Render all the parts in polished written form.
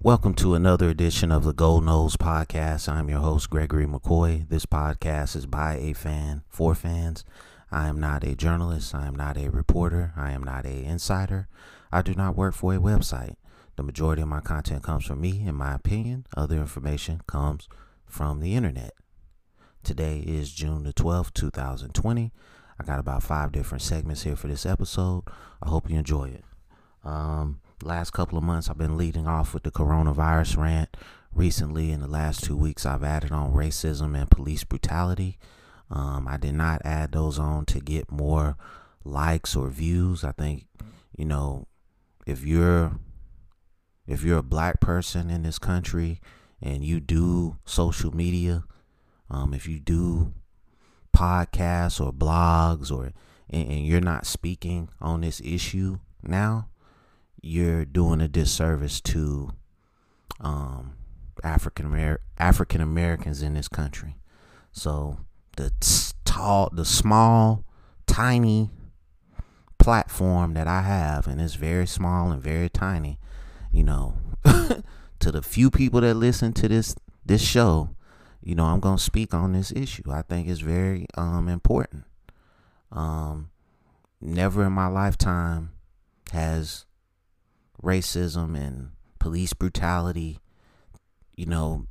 Welcome to another edition of the Gold Nose Podcast. I'm your host, Gregory McCoy. This podcast is by a fan, for fans. I am not a journalist. I am not a reporter. I am not an insider. I do not work for a website. The majority of my content comes from me, in my opinion. Other information comes from the internet. Today is June the 12th, 2020. I got about 5 different segments here for this episode. I hope you enjoy it. Last couple of months, I've been leading off with the coronavirus rant. Recently, in the last 2 weeks, I've added on racism and police brutality. I did not add those on to get more likes or views. I think, you know, if you're a black person in this country and you do social media, if you do podcasts or blogs and you're not speaking on this issue now, you're doing a disservice to African Americans in this country. So the small, tiny platform that I have, and it's very small and very tiny, you know, to the few people that listen to this show, you know, I'm gonna speak on this issue. I think it's very important. Never in my lifetime has racism and police brutality, you know,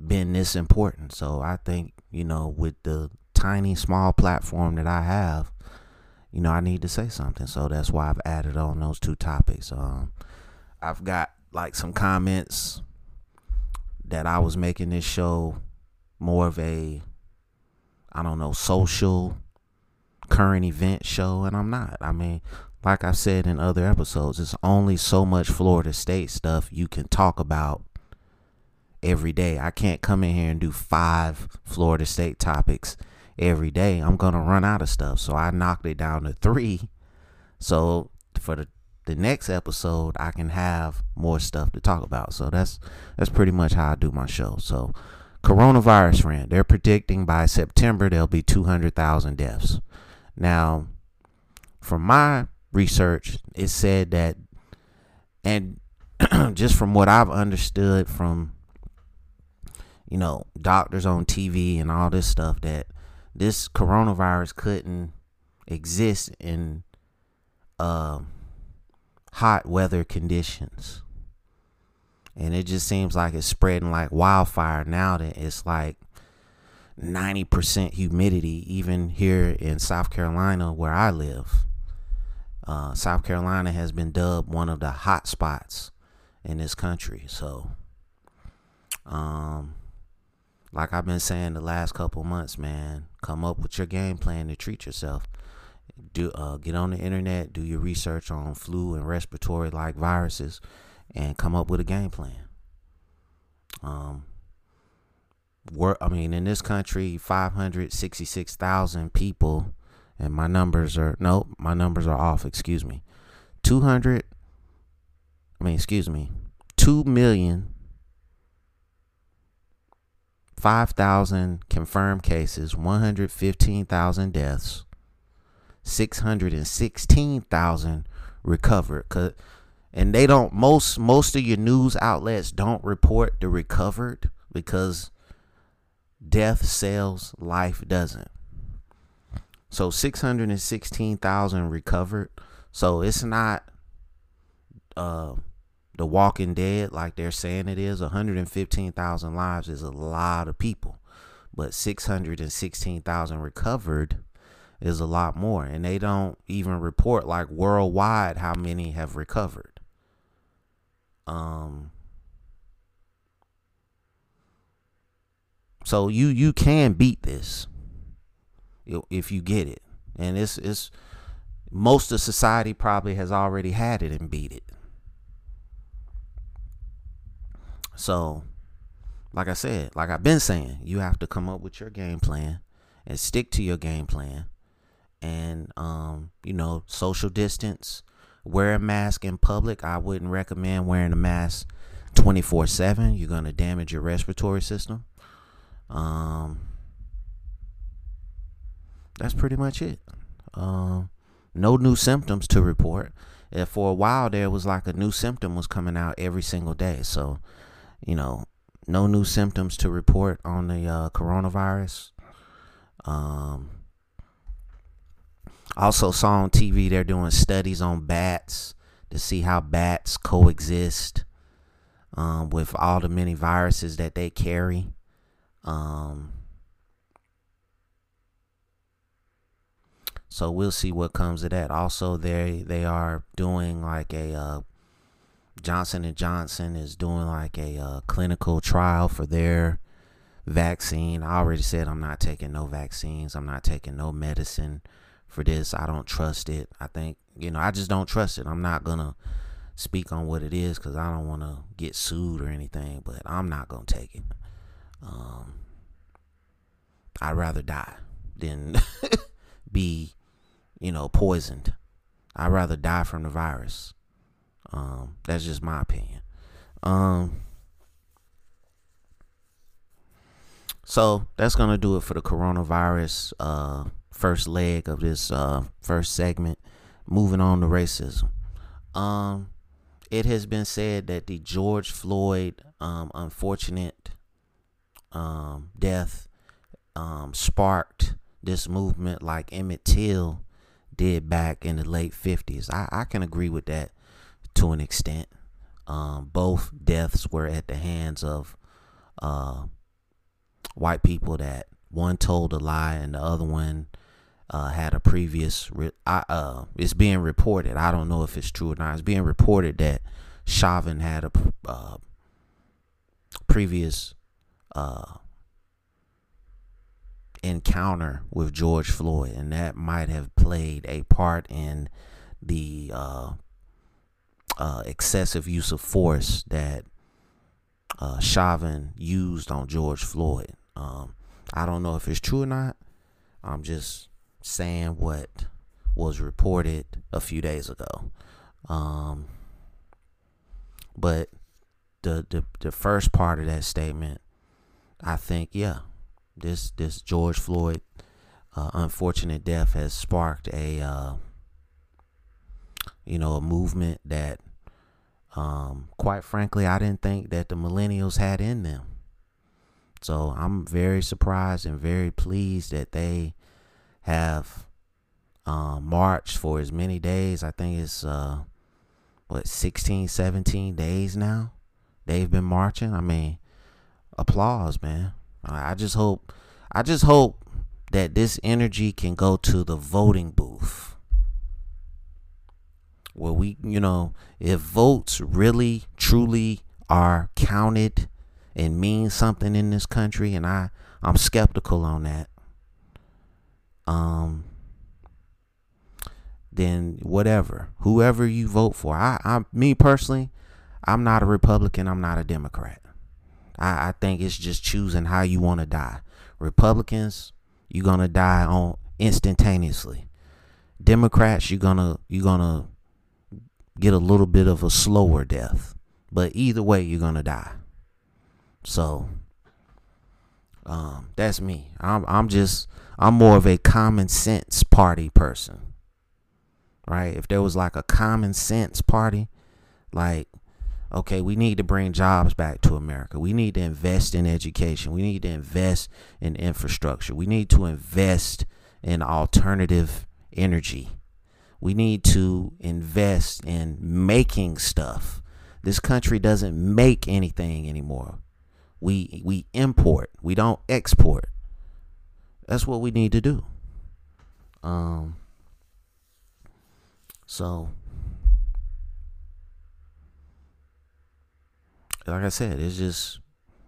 been this important. So I think, you know, with the tiny, small platform that I have, you know, I need to say something. So that's why I've added on those 2 topics. I've got like some comments that I was making this show more of a, I don't know, social current event show, and I'm not. I mean, like I've said in other episodes, it's only so much Florida State stuff you can talk about every day. I can't come in here and do 5 Florida State topics every day. I'm going to run out of stuff. So I knocked it down to 3. So for the next episode, I can have more stuff to talk about. So that's pretty much how I do my show. So coronavirus rant. They're predicting by September there'll be 200,000 deaths. Now, from my research, it said that, and just from what I've understood from, you know, doctors on TV and all this stuff, that this coronavirus couldn't exist in hot weather conditions, and it just seems like it's spreading like wildfire now that it's like 90% humidity, even here in South Carolina where I live. South Carolina has been dubbed one of the hot spots in this country. So, like I've been saying the last couple months, man, come up with your game plan to treat yourself. Get on the internet, do your research on flu and respiratory-like viruses, and come up with a game plan. In this country, 566,000 people. And my numbers are off, excuse me. 2 million 5,000 confirmed cases, 115,000 deaths, 616,000 recovered. And they don't, most of your news outlets don't report the recovered because death sells, life doesn't. So 616,000 recovered. So it's not The Walking Dead like they're saying it is. 115,000 lives is a lot of people. But 616,000 recovered is a lot more. And they don't even report like worldwide how many have recovered. So you can beat this if you get it, and it's most of society probably has already had it and beat it. So like I said, like I've been saying, you have to come up with your game plan and stick to your game plan, and you know, social distance, wear a mask in public. I wouldn't recommend wearing a mask 24/7. You're going to damage your respiratory system. That's pretty much it. No new symptoms to report. And for a while there was like a new symptom was coming out every single day. So, you know, no new symptoms to report on the coronavirus. Also saw on TV they're doing studies on bats to see how bats coexist with all the many viruses that they carry. So we'll see what comes of that. Also, they are doing like a Johnson and Johnson is doing like a clinical trial for their vaccine. I already said I'm not taking no vaccines. I'm not taking no medicine for this. I don't trust it. I think, you know, I just don't trust it. I'm not going to speak on what it is because I don't want to get sued or anything, but I'm not going to take it. I'd rather die than be, you know, poisoned. I'd rather die from the virus. That's just my opinion. So that's going to do it for the coronavirus first leg of this first segment. Moving on to racism. It has been said that the George Floyd unfortunate death sparked this movement like Emmett Till did back in the late 50s. I can agree with that to an extent. Both deaths were at the hands of white people that one told a lie and the other one had a previous. It's being reported. I don't know if it's true or not. It's being reported that Chauvin had a previous encounter with George Floyd, and that might have played a part in the excessive use of force that Chauvin used on George Floyd. I don't know if it's true or not. I'm just saying what was reported a few days ago. But the first part of that statement, I think, yeah, this George Floyd unfortunate death has sparked a a movement that quite frankly I didn't think that the millennials had in them. So I'm very surprised and very pleased that they have marched for as many days. I think it's 16, 17 days now they've been marching. I mean, applause, man. I just hope that this energy can go to the voting booth, where we, if votes really truly are counted and mean something in this country, and I'm skeptical on that, then whoever you vote for, me personally, I'm not a Republican, I'm not a Democrat. I think it's just choosing how you want to die. Republicans, you're gonna die on instantaneously. Democrats, you're gonna get a little bit of a slower death, but either way you're gonna die. So that's me. I'm more of a common sense party person, right? If there was like a common sense party, like, okay, we need to bring jobs back to America. We need to invest in education. We need to invest in infrastructure. We need to invest in alternative energy. We need to invest in making stuff. This country doesn't make anything anymore. We import. We don't export. That's what we need to do. So, like I said, it's just,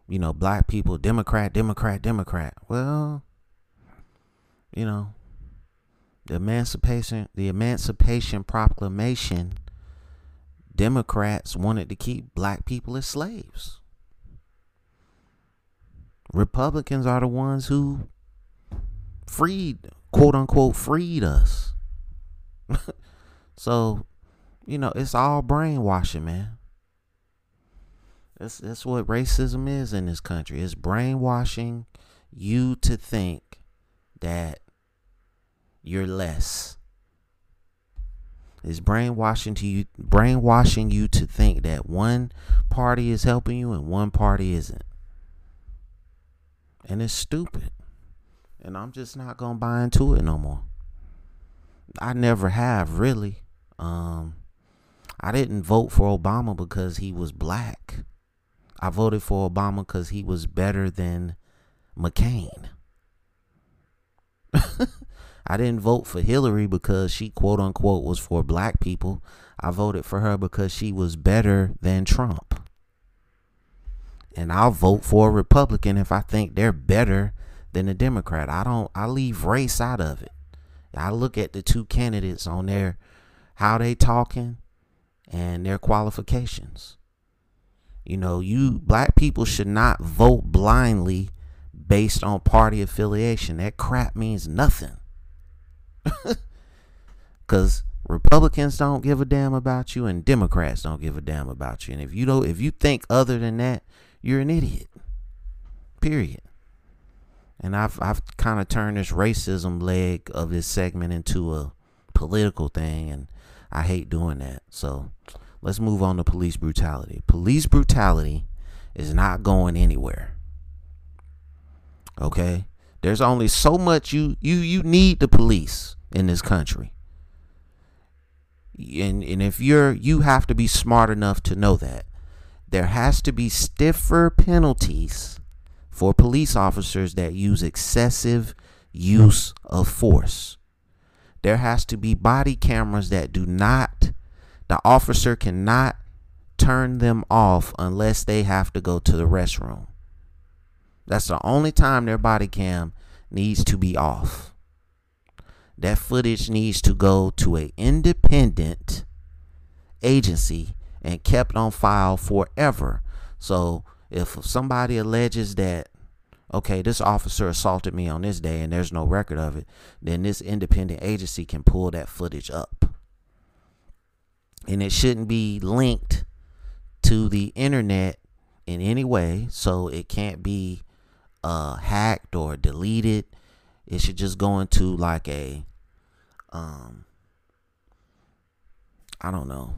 black people, Democrat, Democrat, Democrat. Well, the Emancipation Proclamation, Democrats wanted to keep black people as slaves. Republicans are the ones who quote unquote freed us. So, it's all brainwashing, man. That's what racism is in this country. It's brainwashing you to think that you're less. It's brainwashing you to think that one party is helping you and one party isn't. And it's stupid. And I'm just not going to buy into it no more. I never have, really. I didn't vote for Obama because he was black. I voted for Obama because he was better than McCain. I didn't vote for Hillary because she, quote unquote, was for black people. I voted for her because she was better than Trump. And I'll vote for a Republican if I think they're better than a Democrat. I leave race out of it. I look at the two candidates on their, how they talking and their qualifications. You know, you black people should not vote blindly based on party affiliation. That crap means nothing. Because Republicans don't give a damn about you and Democrats don't give a damn about you. And if you think other than that, you're an idiot. Period. And I've kind of turned this racism leg of this segment into a political thing, and I hate doing that. So let's move on to police brutality. Police brutality is not going anywhere. Okay? There's only so much you need the police in this country. And if you have to be smart enough to know that there has to be stiffer penalties for police officers that use excessive use of force. There has to be body cameras that the officer cannot turn them off unless they have to go to the restroom. That's the only time their body cam needs to be off. That footage needs to go to an independent agency and kept on file forever. So if somebody alleges that, okay, this officer assaulted me on this day and there's no record of it, then this independent agency can pull that footage up. And it shouldn't be linked to the internet in any way, so it can't be hacked or deleted. It should just go into like a, I don't know,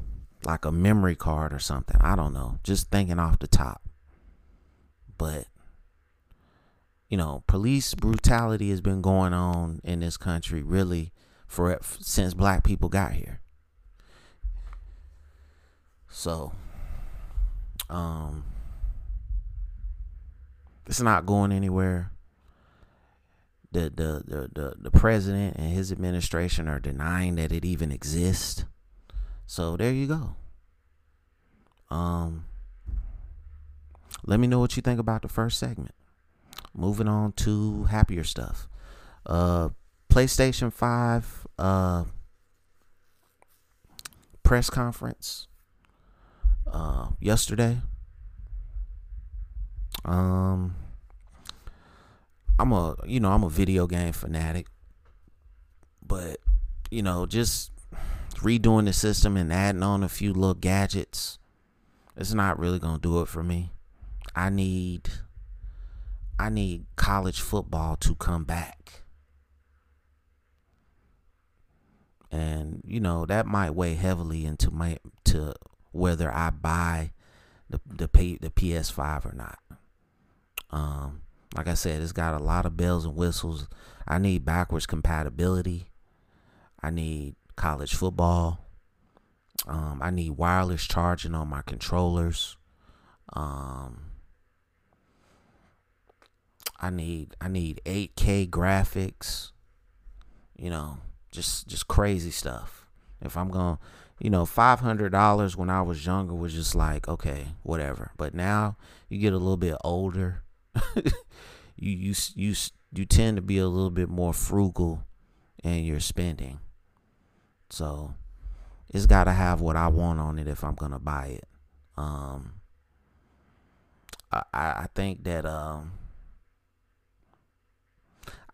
like a memory card or something. I don't know, just thinking off the top. But, you know, police brutality has been going on in this country really since black people got here. So, it's not going anywhere. The president and his administration are denying that it even exists. So there you go. Let me know what you think about the first segment. Moving on to happier stuff. PlayStation 5 press conference yesterday. I'm a video game fanatic, but you know, just redoing the system and adding on a few little gadgets, it's not really gonna do it for me. I need college football to come back, and you know that might weigh heavily into to whether I buy the PS5 or not. Like I said, it's got a lot of bells and whistles. I need backwards compatibility. I need college football. I need wireless charging on my controllers. I need 8K graphics. You know, just crazy stuff. If I'm gonna, you know, $500 when I was younger was just like, okay, whatever. But now you get a little bit older. you tend to be a little bit more frugal in your spending. So it's got to have what I want on it if I'm going to buy it. I think that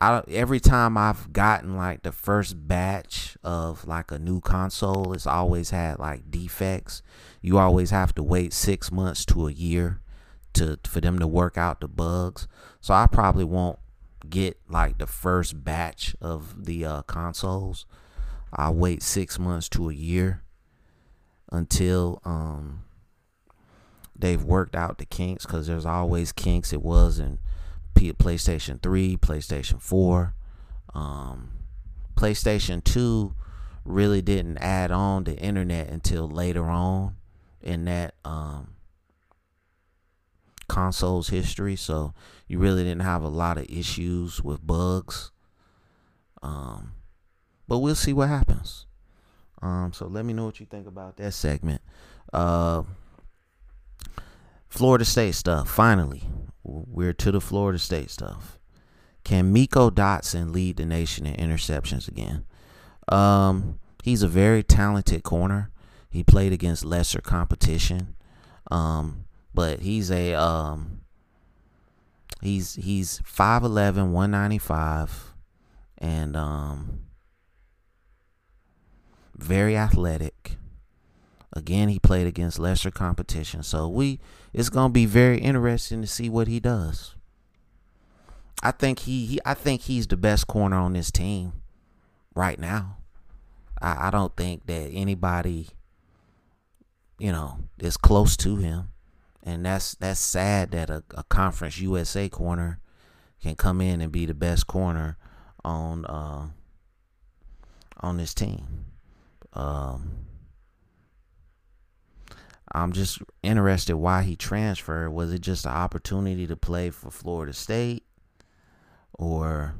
every time I've gotten like the first batch of like a new console, it's always had like defects. You always have to wait 6 months to a year for them to work out the bugs. So I probably won't get like the first batch of the consoles. I wait 6 months to a year until they've worked out the kinks, because there's always kinks. It was in PlayStation 3, PlayStation 4. PlayStation 2 really didn't add on the internet until later on in that console's history, so you really didn't have a lot of issues with bugs. But we'll see what happens. So let me know what you think about that segment. Florida State stuff. Finally, we're to the Florida State stuff. Can Meiko Dotson lead the nation in interceptions again? He's a very talented corner. He played against lesser competition, but he's a he's 5'11", 195, and very athletic. Again, he played against lesser competition, so it's gonna be very interesting to see what he does. I think he's the best corner on this team right now. I don't think that anybody, is close to him, and that's sad that a Conference USA corner can come in and be the best corner on this team. I'm just interested why he transferred. Was it just an opportunity to play for Florida State? Or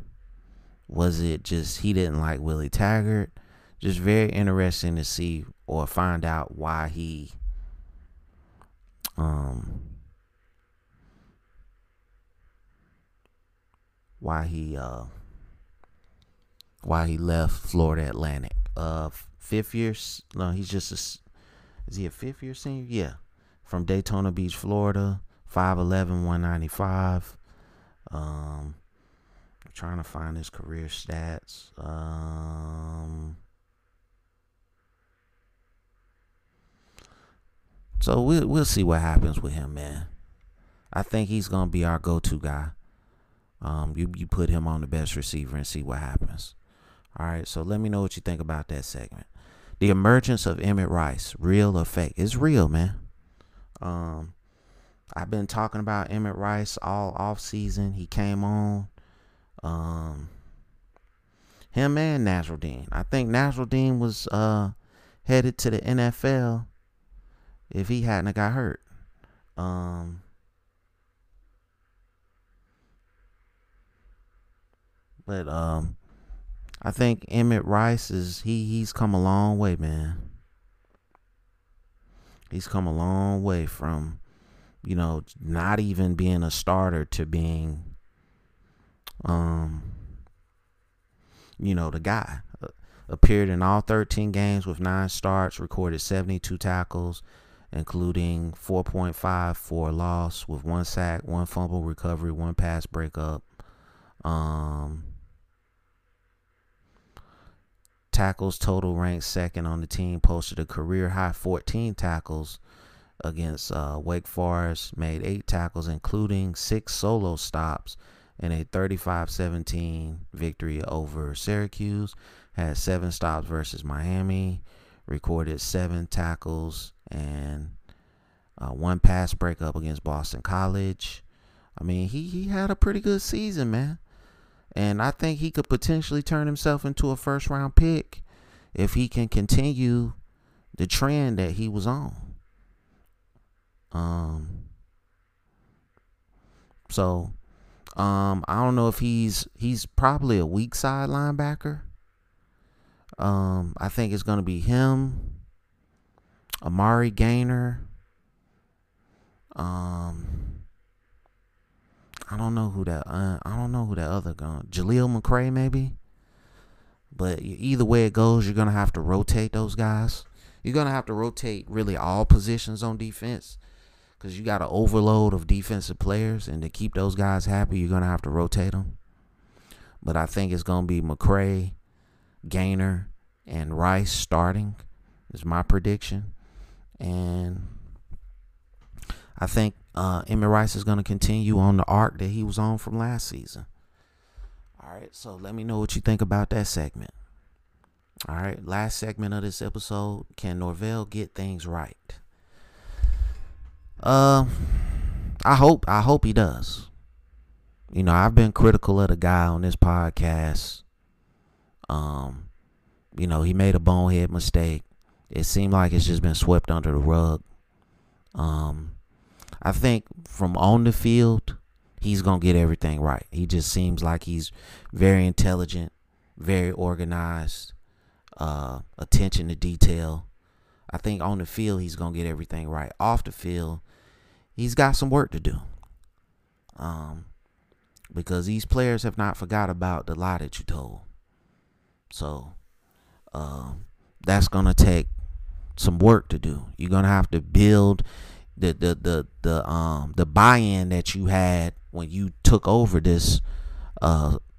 was it just he didn't like Willie Taggart? Just very interesting to see or find out why he why he left Florida Atlantic. Fifth year? No, he's just is he a fifth year senior? Yeah, from Daytona Beach, Florida, 5'11", 195. I'm trying to find his career stats. So we'll see what happens with him, man. I think he's gonna be our go-to guy. You put him on the best receiver and see what happens. All right, so let me know what you think about that segment. The emergence of Emmett Rice, real or fake? It's real, man. I've been talking about Emmett Rice all off season. He came on. Him and Nasral Dean. I think Nasral Dean was headed to the NFL if he hadn't got hurt. But I think Emmett Rice is he's come a long way, man. He's come a long way from, not even being a starter to being the guy. Appeared in all 13 games with 9 starts, recorded 72 tackles, including 4.5 for a loss with 1 sack, 1 fumble recovery, 1 pass breakup. Tackles total ranked 2nd on the team, posted a career high 14 tackles against Wake Forest, made 8 tackles, including 6 solo stops, in a 35-17 victory over Syracuse, had 7 stops versus Miami, recorded 7 tackles and 1 pass breakup against Boston College. I mean, he had a pretty good season, man. And I think he could potentially turn himself into a first-round pick if he can continue the trend that he was on. I don't know if he's probably a weak side linebacker. I think it's going to be him, Amari Gainer. I don't know who that other guy, Jaleel McRae maybe. But either way it goes, you're going to have to rotate those guys. You're going to have to rotate really all positions on defense, because you got an overload of defensive players, and to keep those guys happy, you're going to have to rotate them. But I think it's going to be McRae, Gainer, and Rice starting is my prediction. And I think Emmett Rice is going to continue on the arc that he was on from last season. All right, so let me know what you think about that segment. All right, last segment of this episode. Can Norvell get things right? I hope he does. You know, I've been critical of the guy on this podcast. You know, he made a bonehead mistake. It seemed like it's just been swept under the rug. I think from on the field, he's going to get everything right. He just seems like he's very intelligent, very organized, attention to detail. I think on the field, he's going to get everything right. Off the field, he's got some work to do. Because these players have not forgot about the lie that you told. So, that's going to take some work to do. You're going to have to build the buy-in that you had when you took over this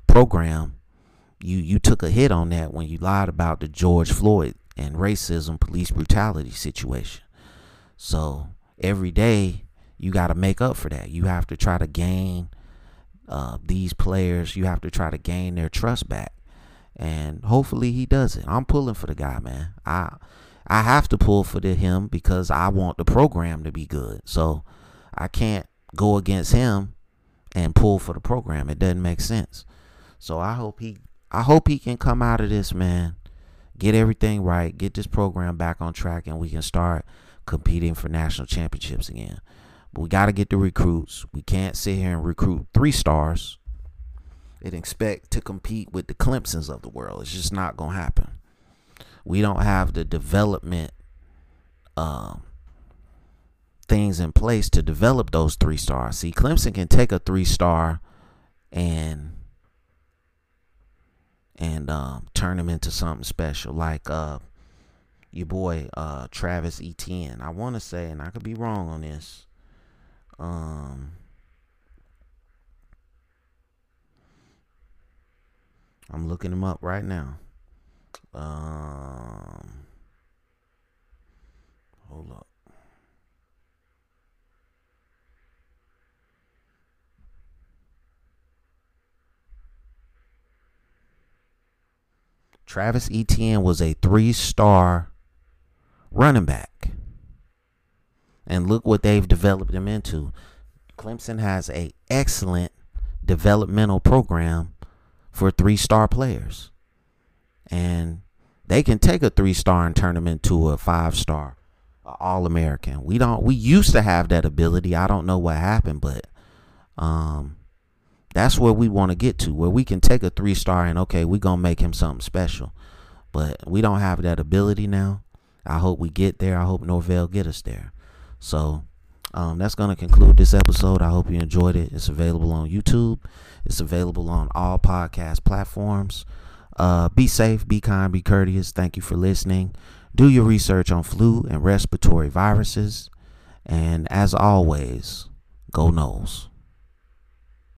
program. You took a hit on that when you lied about the George Floyd and racism, police brutality situation. So every day you got to make up for that. You have to try to gain these players. You have to try to gain their trust back. And hopefully he does it. I'm pulling for the guy, man. I have to pull for him because I want the program to be good. So I can't go against him and pull for the program. It doesn't make sense. So I hope he can come out of this, man, get everything right, get this program back on track, and we can start competing for national championships again. But we got to get the recruits. We can't sit here and recruit 3 stars and expect to compete with the Clemsons of the world. It's just not going to happen. We don't have the development things in place to develop those 3 stars. See, Clemson can take a 3-star and turn him into something special, like your boy Travis Etienne. I want to say, and I could be wrong on this, I'm looking him up right now. Hold up. Travis Etienne was a 3-star running back. And look what they've developed him into. Clemson has an excellent developmental program for 3-star players, and they can take a 3-star and turn them into a 5-star All-American. We used to have that ability. I don't know what happened, but that's where we want to get to, where we can take a 3-star and okay, we're gonna make him something special. But we don't have that ability now. I hope we get there. I hope Norvell get us there. So that's going to conclude this episode. I hope you enjoyed it. It's available on YouTube. It's available on all podcast platforms. Be safe, be kind, be courteous. Thank you for listening. Do your research on flu and respiratory viruses. And as always, go Knowles.